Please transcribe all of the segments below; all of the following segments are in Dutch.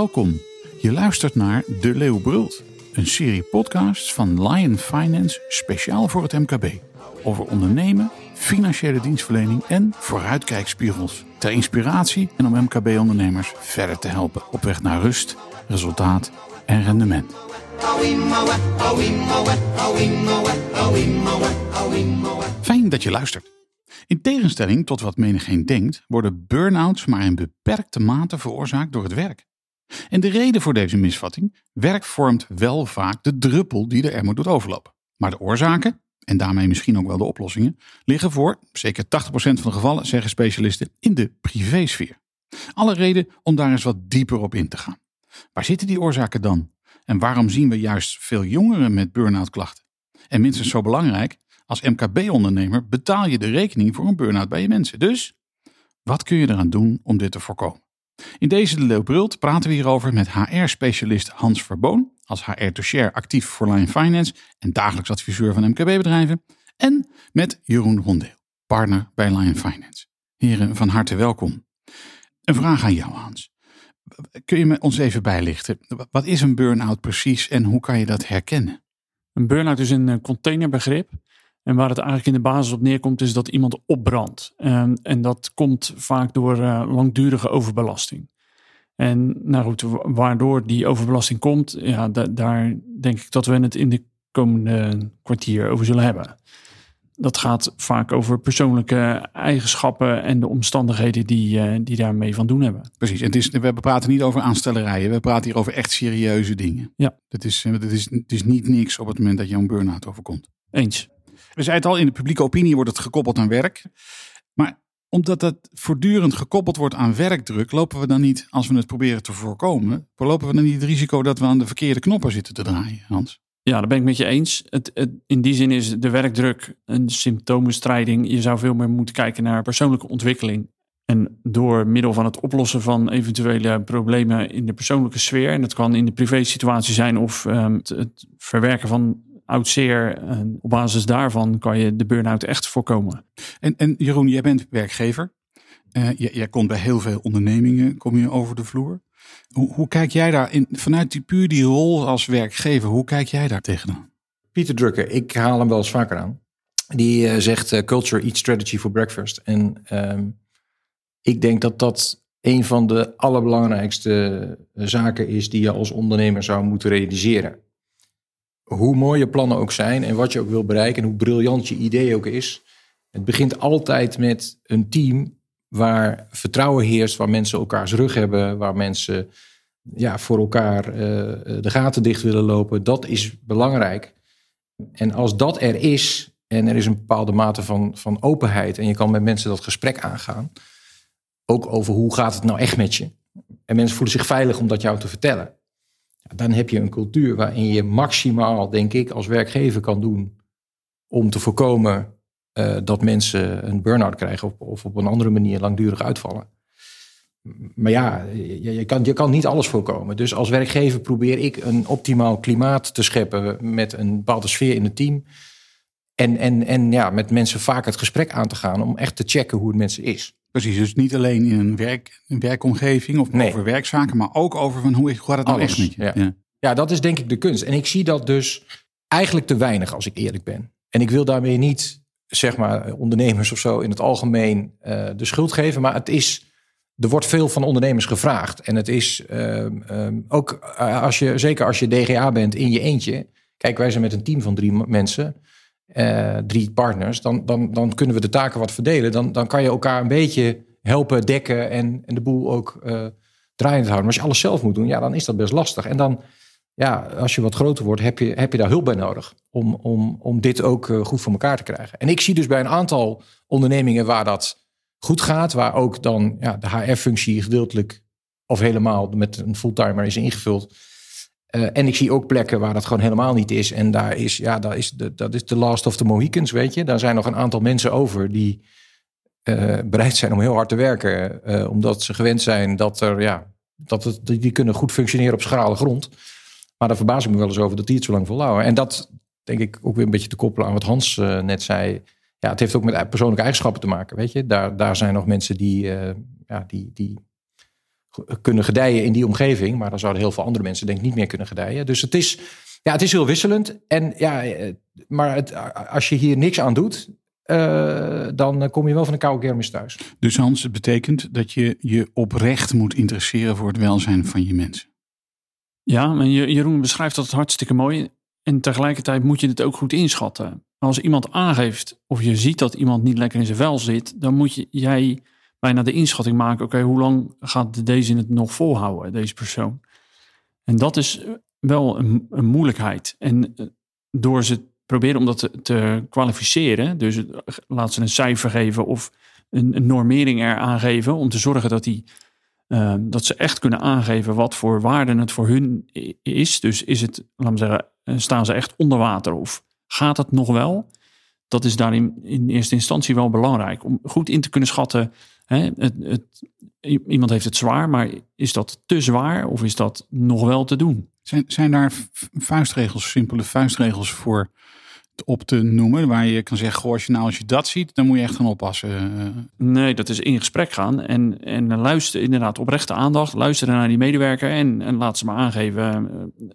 Welkom. Je luistert naar De Leeuw Brult, een serie podcasts van Lion Finance speciaal voor het MKB. Over ondernemen, financiële dienstverlening en vooruitkijkspiegels. Ter inspiratie en om MKB-ondernemers verder te helpen op weg naar rust, resultaat en rendement. Fijn dat je luistert. In tegenstelling tot wat menigeen denkt, worden burn-outs maar in beperkte mate veroorzaakt door het werk. En de reden voor deze misvatting: werk vormt wel vaak de druppel die de emmer doet overlopen. Maar de oorzaken, en daarmee misschien ook wel de oplossingen, liggen voor, zeker 80% van de gevallen, zeggen specialisten, in de privésfeer. Alle reden om daar eens wat dieper op in te gaan. Waar zitten die oorzaken dan? En waarom zien we juist veel jongeren met burn-out klachten? En minstens zo belangrijk, als MKB-ondernemer betaal je de rekening voor een burn-out bij je mensen. Dus, wat kun je eraan doen om dit te voorkomen? In deze De Leeuw Brult praten we hierover met HR-specialist Hans Verboon, als HRtoShare actief voor Lion Finance en dagelijks adviseur van MKB-bedrijven. En met Jeroen Rondeel, partner bij Lion Finance. Heren, van harte welkom. Een vraag aan jou, Hans. Kun je me ons even bijlichten? Wat is een burn-out precies en hoe kan je dat herkennen? Een burn-out is een containerbegrip. En waar het eigenlijk in de basis op neerkomt is dat iemand opbrandt. En dat komt vaak door langdurige overbelasting. En nou goed, waardoor die overbelasting komt, ja, daar denk ik dat we het in de komende kwartier over zullen hebben. Dat gaat vaak over persoonlijke eigenschappen en de omstandigheden die daarmee van doen hebben. Precies, en we praten niet over aanstellerijen. We praten hier over echt serieuze dingen. Ja. Het is niet niks op het moment dat je een burn-out overkomt. Eens. We zeiden het al, in de publieke opinie wordt het gekoppeld aan werk. Maar omdat dat voortdurend gekoppeld wordt aan werkdruk, lopen we dan niet, als we het proberen te voorkomen, lopen we dan niet het risico dat we aan de verkeerde knoppen zitten te draaien, Hans? Ja, daar ben ik met je eens. In die zin is de werkdruk een symptomenstrijding. Je zou veel meer moeten kijken naar persoonlijke ontwikkeling. En door middel van het oplossen van eventuele problemen in de persoonlijke sfeer, en dat kan in de privésituatie zijn of het verwerken van oud zeer, en op basis daarvan kan je de burn-out echt voorkomen. En Jeroen, jij bent werkgever. Jij komt bij heel veel ondernemingen, kom je over de vloer. Hoe kijk jij daar, vanuit die rol als werkgever, hoe kijk jij daar tegenaan? Peter Drucker, ik haal hem wel eens vaker aan. Die zegt culture eats strategy for breakfast. En ik denk dat een van de allerbelangrijkste zaken is die je als ondernemer zou moeten realiseren. Hoe mooi je plannen ook zijn en wat je ook wil bereiken en hoe briljant je idee ook is. Het begint altijd met een team waar vertrouwen heerst, waar mensen elkaars rug hebben, waar mensen voor elkaar de gaten dicht willen lopen. Dat is belangrijk. En als dat er is en er is een bepaalde mate van openheid en je kan met mensen dat gesprek aangaan, ook over hoe gaat het nou echt met je. En mensen voelen zich veilig om dat jou te vertellen. Dan heb je een cultuur waarin je maximaal, denk ik, als werkgever kan doen om te voorkomen dat mensen een burn-out krijgen of op een andere manier langdurig uitvallen. Maar ja, je kan niet alles voorkomen. Dus als werkgever probeer ik een optimaal klimaat te scheppen met een bepaalde sfeer in het team. En met mensen vaak het gesprek aan te gaan om echt te checken hoe het mensen is. Precies, dus niet alleen in een werkomgeving of over werkzaken, maar ook over van hoe gaat het nou echt met je. Ja, dat is denk ik de kunst. En ik zie dat dus eigenlijk te weinig als ik eerlijk ben. En ik wil daarmee niet, zeg maar, ondernemers of zo in het algemeen de schuld geven. Maar er wordt veel van ondernemers gevraagd. En het is ook, zeker als je DGA bent in je eentje. Kijk, wij zijn met een team van 3 mensen. Drie partners, dan kunnen we de taken wat verdelen. Dan kan je elkaar een beetje helpen, dekken en de boel ook draaiend houden. Maar als je alles zelf moet doen, ja, dan is dat best lastig. En dan, ja, als je wat groter wordt, heb je daar hulp bij nodig om dit ook goed voor elkaar te krijgen. En ik zie dus bij een aantal ondernemingen waar dat goed gaat, waar ook dan de HR-functie gedeeltelijk of helemaal met een fulltimer is ingevuld. En ik zie ook plekken waar dat gewoon helemaal niet is. En dat is de last of the Mohicans, weet je. Daar zijn nog een aantal mensen over die bereid zijn om heel hard te werken. Omdat ze gewend zijn die kunnen goed functioneren op schrale grond. Maar daar verbaas ik me wel eens over dat die het zo lang volhouden. En dat denk ik ook weer een beetje te koppelen aan wat Hans net zei. Ja, het heeft ook met persoonlijke eigenschappen te maken, weet je. Daar zijn nog mensen die kunnen gedijen in die omgeving. Maar dan zouden heel veel andere mensen denk ik niet meer kunnen gedijen. Dus het is heel wisselend. En ja, maar als je hier niks aan doet, dan kom je wel van de koude kermis thuis. Dus Hans, het betekent dat je je oprecht moet interesseren voor het welzijn van je mensen. Ja, en Jeroen beschrijft dat hartstikke mooi. En tegelijkertijd moet je dit ook goed inschatten. Als iemand aangeeft of je ziet dat iemand niet lekker in zijn vel zit, dan moet jij bijna de inschatting maken. Oké, hoe lang gaat deze het nog volhouden, deze persoon? En dat is wel een moeilijkheid. En door ze proberen om dat te kwalificeren, dus laat ze een cijfer geven of een normering eraan geven, om te zorgen dat dat ze echt kunnen aangeven wat voor waarde het voor hun is. Dus is het, laten we zeggen, staan ze echt onder water of gaat het nog wel? Dat is daarin in eerste instantie wel belangrijk. Om goed in te kunnen schatten, hè, iemand heeft het zwaar, maar is dat te zwaar of is dat nog wel te doen? Zijn daar vuistregels, simpele vuistregels voor op te noemen, waar je kan zeggen, goh, als je dat ziet, dan moet je echt gaan oppassen? Nee, dat is in gesprek gaan en luisteren, inderdaad oprechte aandacht, luisteren naar die medewerker en laat ze maar aangeven.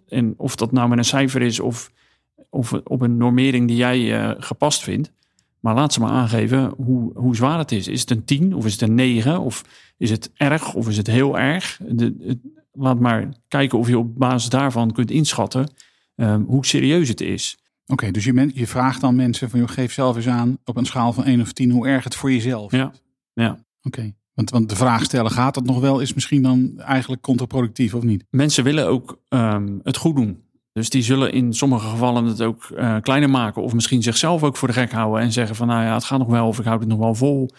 En of dat nou met een cijfer is of op een normering die jij gepast vindt. Maar laat ze maar aangeven hoe zwaar het is. Is het een 10 of is het een 9? Of is het erg of is het heel erg? Laat maar kijken of je op basis daarvan kunt inschatten hoe serieus het is. Oké, dus je vraagt dan mensen van, geef zelf eens aan op een schaal van 1 of 10 hoe erg het voor jezelf is. Ja. Oké. Want de vraag stellen, gaat dat nog wel, is misschien dan eigenlijk contraproductief of niet? Mensen willen ook het goed doen. Dus die zullen in sommige gevallen het ook kleiner maken. Of misschien zichzelf ook voor de gek houden en zeggen van, nou ja, het gaat nog wel of ik houd het nog wel vol.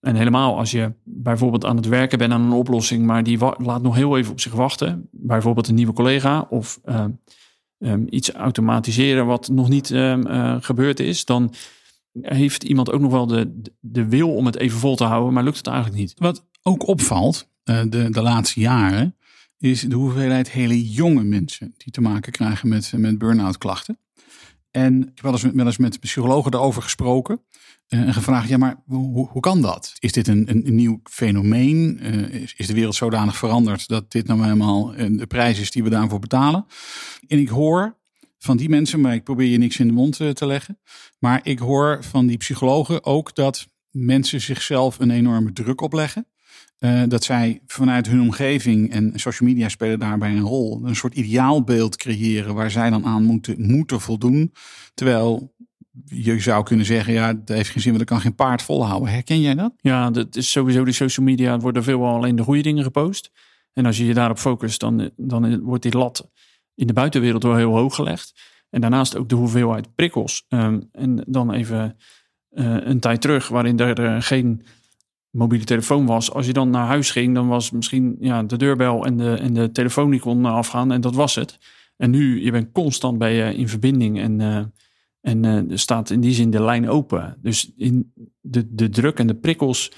En helemaal als je bijvoorbeeld aan het werken bent aan een oplossing, maar die laat nog heel even op zich wachten. Bijvoorbeeld een nieuwe collega of iets automatiseren wat nog niet gebeurd is. Dan heeft iemand ook nog wel de wil om het even vol te houden, maar lukt het eigenlijk niet. Wat ook opvalt de laatste jaren is de hoeveelheid hele jonge mensen die te maken krijgen met burn-out klachten. En ik heb wel eens met psychologen daarover gesproken en gevraagd, ja, maar hoe kan dat? Is dit een nieuw fenomeen? Is de wereld zodanig veranderd dat dit nou eenmaal de prijs is die we daarvoor betalen? En ik hoor van die mensen, maar ik probeer je niks in de mond te leggen, maar ik hoor van die psychologen ook dat mensen zichzelf een enorme druk opleggen. Dat zij vanuit hun omgeving, en social media spelen daarbij een rol, een soort ideaalbeeld creëren waar zij dan aan moeten voldoen. Terwijl je zou kunnen zeggen, ja, dat heeft geen zin, want ik kan geen paard volhouden. Herken jij dat? Ja, dat is sowieso de social media. Er worden veelal alleen de goede dingen gepost. En als je je daarop focust, dan wordt die lat in de buitenwereld wel heel hoog gelegd. En daarnaast ook de hoeveelheid prikkels. En dan even een tijd terug waarin er geen mobiele telefoon was. Als je dan naar huis ging, dan was misschien de deurbel en de telefoon die kon afgaan en dat was het. En nu, je bent constant bij je in verbinding en er staat in die zin de lijn open. Dus in de druk en de prikkels,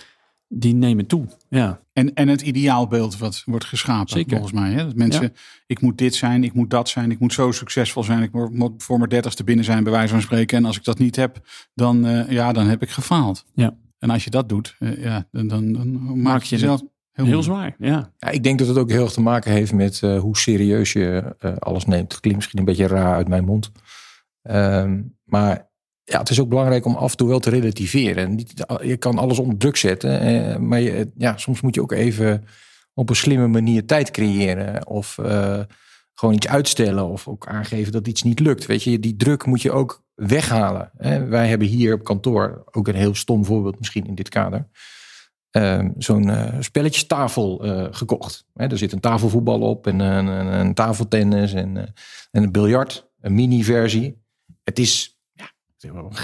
die nemen toe. Ja. En het ideaalbeeld wat wordt geschapen. Zeker. Volgens mij. Hè? Dat mensen, ik moet dit zijn, ik moet dat zijn, ik moet zo succesvol zijn, ik moet voor mijn 30ste binnen zijn, bij wijze van spreken. En als ik dat niet heb, dan heb ik gefaald. Ja. En als je dat doet, dan maak je jezelf heel zwaar. Ja, ik denk dat het ook heel erg te maken heeft met hoe serieus je alles neemt. Het klinkt misschien een beetje raar uit mijn mond. Maar ja, het is ook belangrijk om af en toe wel te relativeren. Je kan alles onder druk zetten. Maar soms moet je ook even op een slimme manier tijd creëren. Of gewoon iets uitstellen. Of ook aangeven dat iets niet lukt. Weet je, die druk moet je ook weghalen. Wij hebben hier op kantoor, ook een heel stom voorbeeld misschien in dit kader, zo'n spelletjestafel gekocht. Er zit een tafelvoetbal op en een tafeltennis en een biljart, een mini-versie. Het is een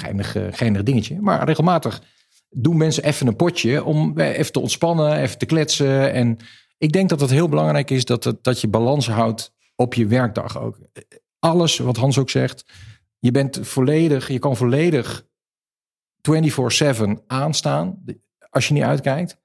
geinig dingetje, maar regelmatig doen mensen even een potje om even te ontspannen, even te kletsen. En ik denk dat het heel belangrijk is dat je balans houdt op je werkdag ook. Alles wat Hans ook zegt, je kan volledig 24/7 aanstaan als je niet uitkijkt.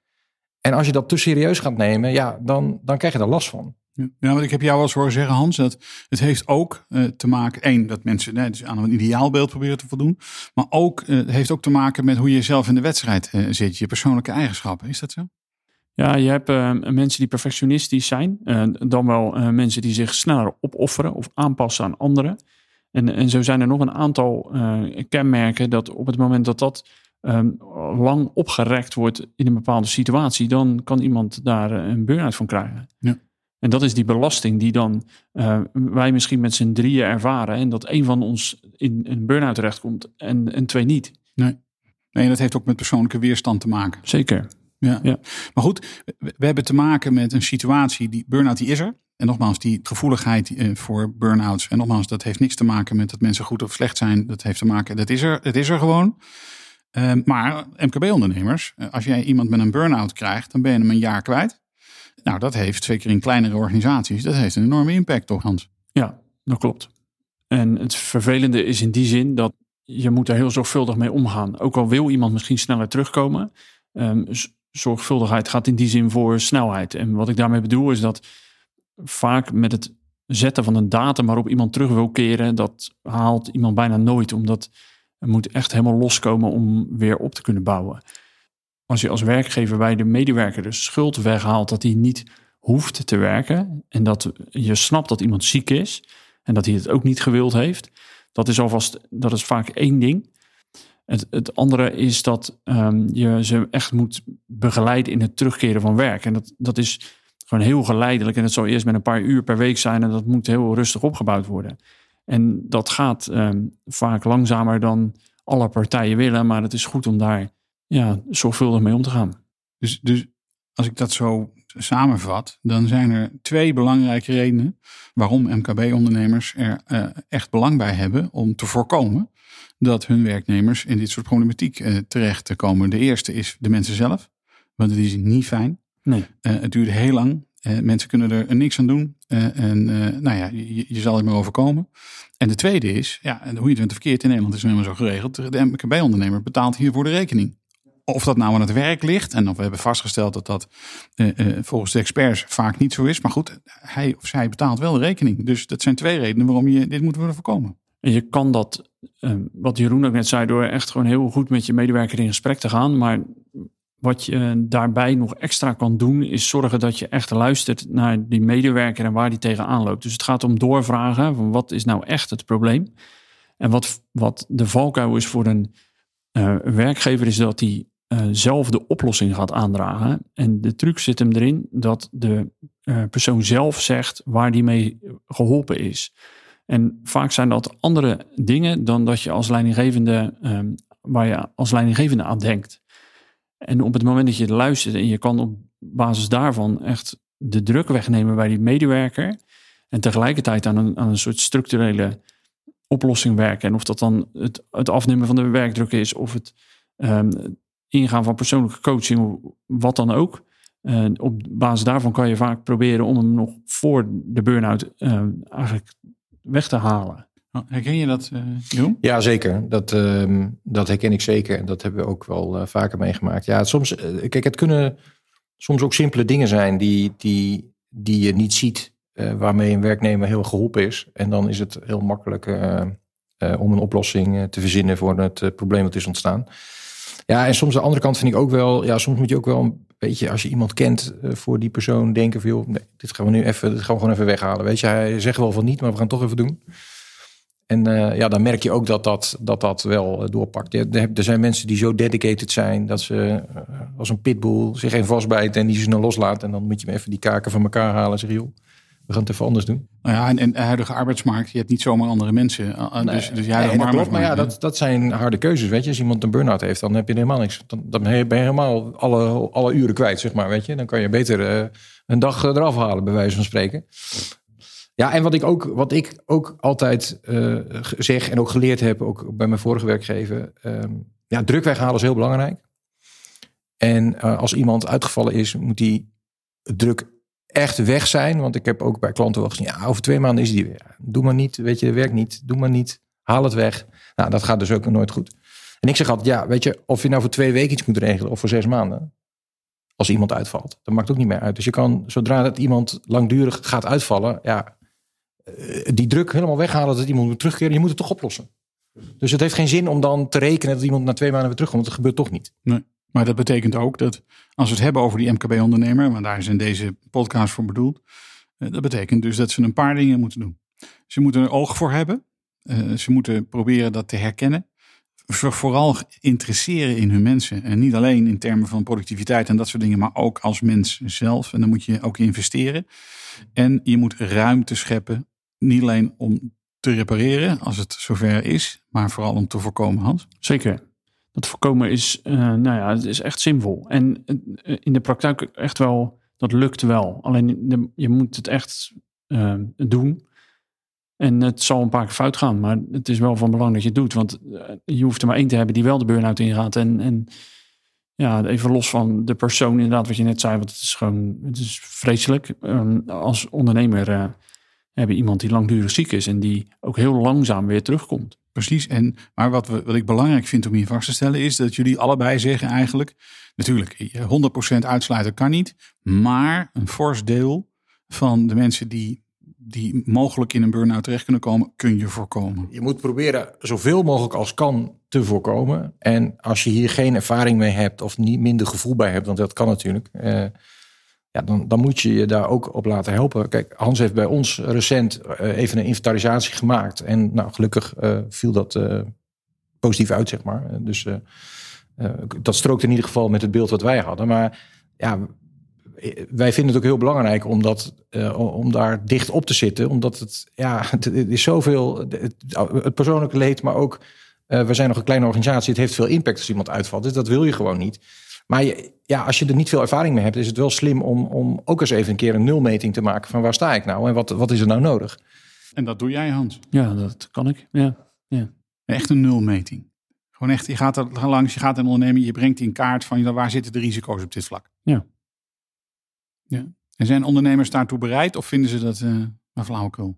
En als je dat te serieus gaat nemen, dan krijg je daar last van. Ja, want ik heb jou wel eens horen zeggen, Hans, dat het heeft ook te maken, dat mensen dus aan een ideaalbeeld proberen te voldoen, maar ook heeft ook te maken met hoe je zelf in de wedstrijd zit, je persoonlijke eigenschappen. Is dat zo? Ja, je hebt mensen die perfectionistisch zijn. Dan wel mensen die zich sneller opofferen of aanpassen aan anderen. En zo zijn er nog een aantal kenmerken dat op het moment dat dat lang opgerekt wordt in een bepaalde situatie, dan kan iemand daar een burn-out van krijgen. Ja. En dat is die belasting die dan wij misschien met z'n drieën ervaren en dat één van ons in een burn-out terechtkomt en twee niet. Nee, dat heeft ook met persoonlijke weerstand te maken. Zeker. Ja. Maar goed, we hebben te maken met een situatie, die burn-out die is er. En nogmaals, die gevoeligheid voor burn-outs. En nogmaals, dat heeft niks te maken met dat mensen goed of slecht zijn. Dat heeft te maken, dat is er gewoon. Maar MKB-ondernemers, als jij iemand met een burn-out krijgt, dan ben je hem een jaar kwijt. Nou, dat heeft, zeker in kleinere organisaties, dat heeft een enorme impact toch, Hans? Ja, dat klopt. En het vervelende is in die zin dat je moet er heel zorgvuldig mee omgaan. Ook al wil iemand misschien sneller terugkomen. Zorgvuldigheid gaat in die zin voor snelheid. En wat ik daarmee bedoel is dat vaak met het zetten van een datum waarop iemand terug wil keren, dat haalt iemand bijna nooit. Omdat het moet echt helemaal loskomen om weer op te kunnen bouwen. Als je als werkgever bij de medewerker de schuld weghaalt dat hij niet hoeft te werken en dat je snapt dat iemand ziek is en dat hij het ook niet gewild heeft, dat is vaak één ding. Het andere is dat je ze echt moet begeleiden in het terugkeren van werk. En dat is gewoon heel geleidelijk. En dat zal eerst met een paar uur per week zijn. En dat moet heel rustig opgebouwd worden. En dat gaat vaak langzamer dan alle partijen willen. Maar het is goed om daar zorgvuldig mee om te gaan. Dus als ik dat zo samenvat, dan zijn er twee belangrijke redenen waarom MKB-ondernemers er echt belang bij hebben om te voorkomen dat hun werknemers in dit soort problematiek terecht komen. De eerste is de mensen zelf, want het is niet fijn. Nee. Het duurt heel lang. Mensen kunnen er niks aan doen. Je zal het maar overkomen. En de tweede is, hoe je het bent verkeerd, in Nederland is het helemaal zo geregeld. De MKB-ondernemer betaalt hiervoor de rekening. Of dat nou aan het werk ligt. En we hebben vastgesteld dat volgens de experts vaak niet zo is. Maar goed, hij of zij betaalt wel de rekening. Dus dat zijn twee redenen waarom je dit moet willen voorkomen. En je kan dat, wat Jeroen ook net zei, door echt gewoon heel goed met je medewerker in gesprek te gaan. Maar wat je daarbij nog extra kan doen, is zorgen dat je echt luistert naar die medewerker en waar die tegenaan loopt. Dus het gaat om doorvragen van wat is nou echt het probleem. En wat de valkuil is voor een werkgever is dat hij zelf de oplossing gaat aandragen. En de truc zit hem erin dat de persoon zelf zegt waar die mee geholpen is. En vaak zijn dat andere dingen dan dat je als leidinggevende, waar je als leidinggevende aan denkt. En op het moment dat je luistert en je kan op basis daarvan echt de druk wegnemen bij die medewerker en tegelijkertijd aan een soort structurele oplossing werken. En of dat dan het afnemen van de werkdruk is of het ingaan van persoonlijke coaching, wat dan ook. Op basis daarvan kan je vaak proberen om hem nog voor de burn-out eigenlijk weg te halen. Herken je dat, Jeroen? Ja, zeker. Dat herken ik zeker. En dat hebben we ook wel vaker meegemaakt. Ja, het kunnen soms ook simpele dingen zijn die je niet ziet, waarmee een werknemer heel geholpen is. En dan is het heel makkelijk om een oplossing te verzinnen voor het probleem dat is ontstaan. Ja, en soms de andere kant vind ik ook wel, soms moet je ook wel een beetje, als je iemand kent, voor die persoon denken van, joh, nee, dit gaan we gewoon even weghalen. Weet je, hij zegt wel van niet, maar we gaan het toch even doen. En dan merk je ook dat wel doorpakt. Er zijn mensen die zo dedicated zijn dat ze als een pitbull zich even vastbijten en die ze dan loslaat. En dan moet je hem even die kaken van elkaar halen en zeggen, joh, we gaan het even anders doen. Nou ja, en de huidige arbeidsmarkt, je hebt niet zomaar andere mensen. Dat zijn harde keuzes, weet je. Als iemand een burn-out heeft, dan heb je helemaal niks. Dan ben je helemaal alle uren kwijt, zeg maar, weet je. Dan kan je beter een dag eraf halen, bij wijze van spreken. Ja, en wat ik ook altijd zeg en ook geleerd heb, ook bij mijn vorige werkgever. Druk weghalen is heel belangrijk. En als iemand uitgevallen is, moet die druk echt weg zijn. Want ik heb ook bij klanten wel gezien, over 2 maanden is die weer. Ja, doe maar niet, weet je, werkt niet. Doe maar niet, haal het weg. Nou, dat gaat dus ook nooit goed. En ik zeg altijd, weet je, of je nou voor 2 weken iets moet regelen of voor 6 maanden. Als iemand uitvalt, dat maakt ook niet meer uit. Dus je kan, zodra dat iemand langdurig gaat uitvallen, die druk helemaal weghalen dat iemand moet terugkeren. Je moet het toch oplossen. Dus het heeft geen zin om dan te rekenen dat iemand na 2 maanden weer terugkomt. Want dat gebeurt toch niet. Nee. Maar dat betekent ook dat als we het hebben over die MKB-ondernemer, want daar is in deze podcast voor bedoeld, dat betekent dus dat ze een paar dingen moeten doen. Ze moeten er oog voor hebben. Ze moeten proberen dat te herkennen. Ze vooral interesseren in hun mensen. En niet alleen in termen van productiviteit en dat soort dingen, maar ook als mens zelf. En dan moet je ook investeren. En je moet ruimte scheppen. Niet alleen om te repareren als het zover is, maar vooral om te voorkomen, Hans. Zeker. Dat voorkomen is, het is echt simpel. En in de praktijk echt wel, dat lukt wel. Alleen je moet het echt doen. En het zal een paar keer fout gaan, maar het is wel van belang dat je het doet. Want je hoeft er maar één te hebben die wel de burn-out ingaat. En even los van de persoon, inderdaad, wat je net zei. Want het is gewoon, het is vreselijk. Als ondernemer hebben iemand die langdurig ziek is en die ook heel langzaam weer terugkomt. Precies, maar wat ik belangrijk vind om hier vast te stellen is dat jullie allebei zeggen eigenlijk, natuurlijk 100% uitsluiten kan niet, maar een fors deel van de mensen die mogelijk in een burn-out terecht kunnen komen, kun je voorkomen. Je moet proberen zoveel mogelijk als kan te voorkomen. En als je hier geen ervaring mee hebt of niet minder gevoel bij hebt, want dat kan natuurlijk, dan moet je je daar ook op laten helpen. Kijk, Hans heeft bij ons recent even een inventarisatie gemaakt. En gelukkig viel dat positief uit, zeg maar. Dus dat strookt in ieder geval met het beeld wat wij hadden. Maar ja, wij vinden het ook heel belangrijk om daar dicht op te zitten. Omdat het is zoveel, het persoonlijke leed, maar ook, we zijn nog een kleine organisatie. Het heeft veel impact als iemand uitvalt. Dus dat wil je gewoon niet. Maar als je er niet veel ervaring mee hebt, is het wel slim om ook eens even een keer een nulmeting te maken van waar sta ik nou en wat is er nou nodig? En dat doe jij, Hans. Ja, dat kan ik. Ja. Echt een nulmeting. Gewoon echt, je gaat er langs, je gaat een ondernemer, je brengt in kaart van waar zitten de risico's op dit vlak. Ja. En zijn ondernemers daartoe bereid of vinden ze dat maar flauwekul?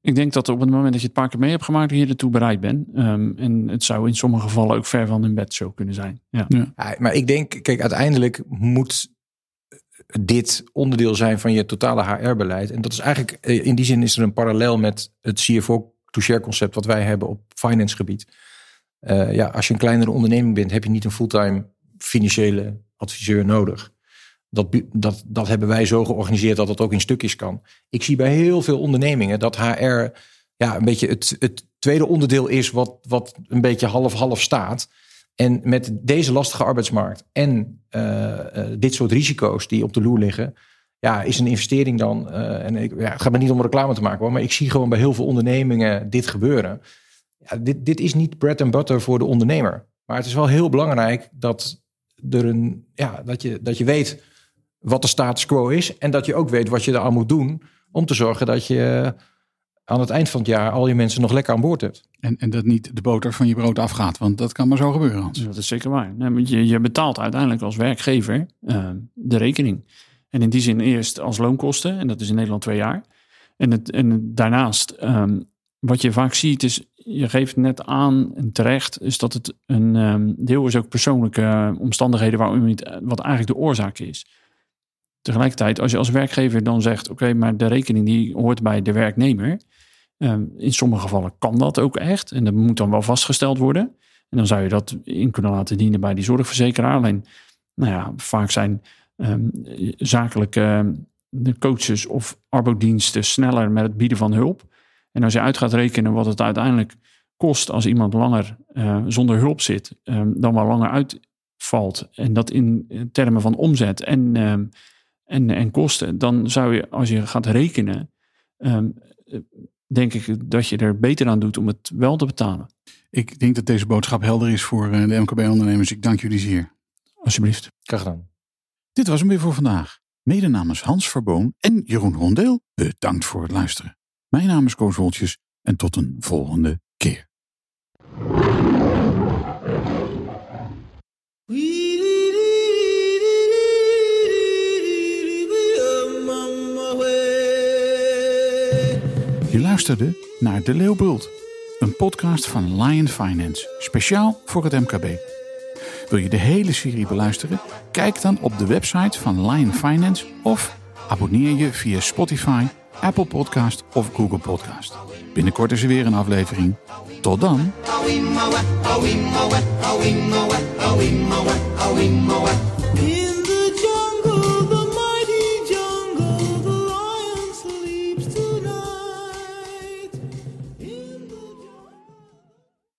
Ik denk dat op het moment dat je het paar keer mee hebt gemaakt, dat je ertoe bereid bent. En het zou in sommige gevallen ook ver van hun bed zo kunnen zijn. Ja, maar ik denk, kijk, uiteindelijk moet dit onderdeel zijn van je totale HR-beleid. En dat is eigenlijk, in die zin is er een parallel met het CFO-to-share concept wat wij hebben op finance gebied. Als je een kleinere onderneming bent, heb je niet een fulltime financiële adviseur nodig. Dat hebben wij zo georganiseerd dat dat ook in stukjes kan. Ik zie bij heel veel ondernemingen dat HR een beetje het tweede onderdeel is wat een beetje half-half staat. En met deze lastige arbeidsmarkt en dit soort risico's die op de loer liggen, is een investering dan. Het gaat me niet om reclame te maken, hoor, maar ik zie gewoon bij heel veel ondernemingen dit gebeuren. Dit is niet bread and butter voor de ondernemer. Maar het is wel heel belangrijk dat je weet wat de status quo is en dat je ook weet wat je eraan moet doen om te zorgen dat je aan het eind van het jaar al je mensen nog lekker aan boord hebt. En dat niet de boter van je brood afgaat, want dat kan maar zo gebeuren, Hans. Dat is zeker waar. Je betaalt uiteindelijk als werkgever de rekening. En in die zin eerst als loonkosten, en dat is in Nederland 2 jaar. En daarnaast, wat je vaak ziet is, je geeft net aan en terecht, is dat het een deel is ook persoonlijke omstandigheden waarom wat eigenlijk de oorzaak is. Tegelijkertijd, als je als werkgever dan zegt, oké, maar de rekening die hoort bij de werknemer. In sommige gevallen kan dat ook echt. En dat moet dan wel vastgesteld worden. En dan zou je dat in kunnen laten dienen bij die zorgverzekeraar. Alleen, vaak zijn zakelijke coaches of arbodiensten sneller met het bieden van hulp. En als je uit gaat rekenen wat het uiteindelijk kost als iemand langer zonder hulp zit, dan wel langer uitvalt. En dat in termen van omzet en kosten. Dan zou je, als je gaat rekenen, denk ik dat je er beter aan doet om het wel te betalen. Ik denk dat deze boodschap helder is voor de MKB-ondernemers. Ik dank jullie zeer. Alsjeblieft. Graag gedaan. Dit was hem weer voor vandaag. Mede namens Hans Verboon en Jeroen Rondeel, bedankt voor het luisteren. Mijn naam is Koos Woltjes en tot een volgende keer. Je luisterde naar De Leeuw Brult, een podcast van Lion Finance, speciaal voor het MKB. Wil je de hele serie beluisteren? Kijk dan op de website van Lion Finance of abonneer je via Spotify, Apple Podcast of Google Podcast. Binnenkort is er weer een aflevering. Tot dan!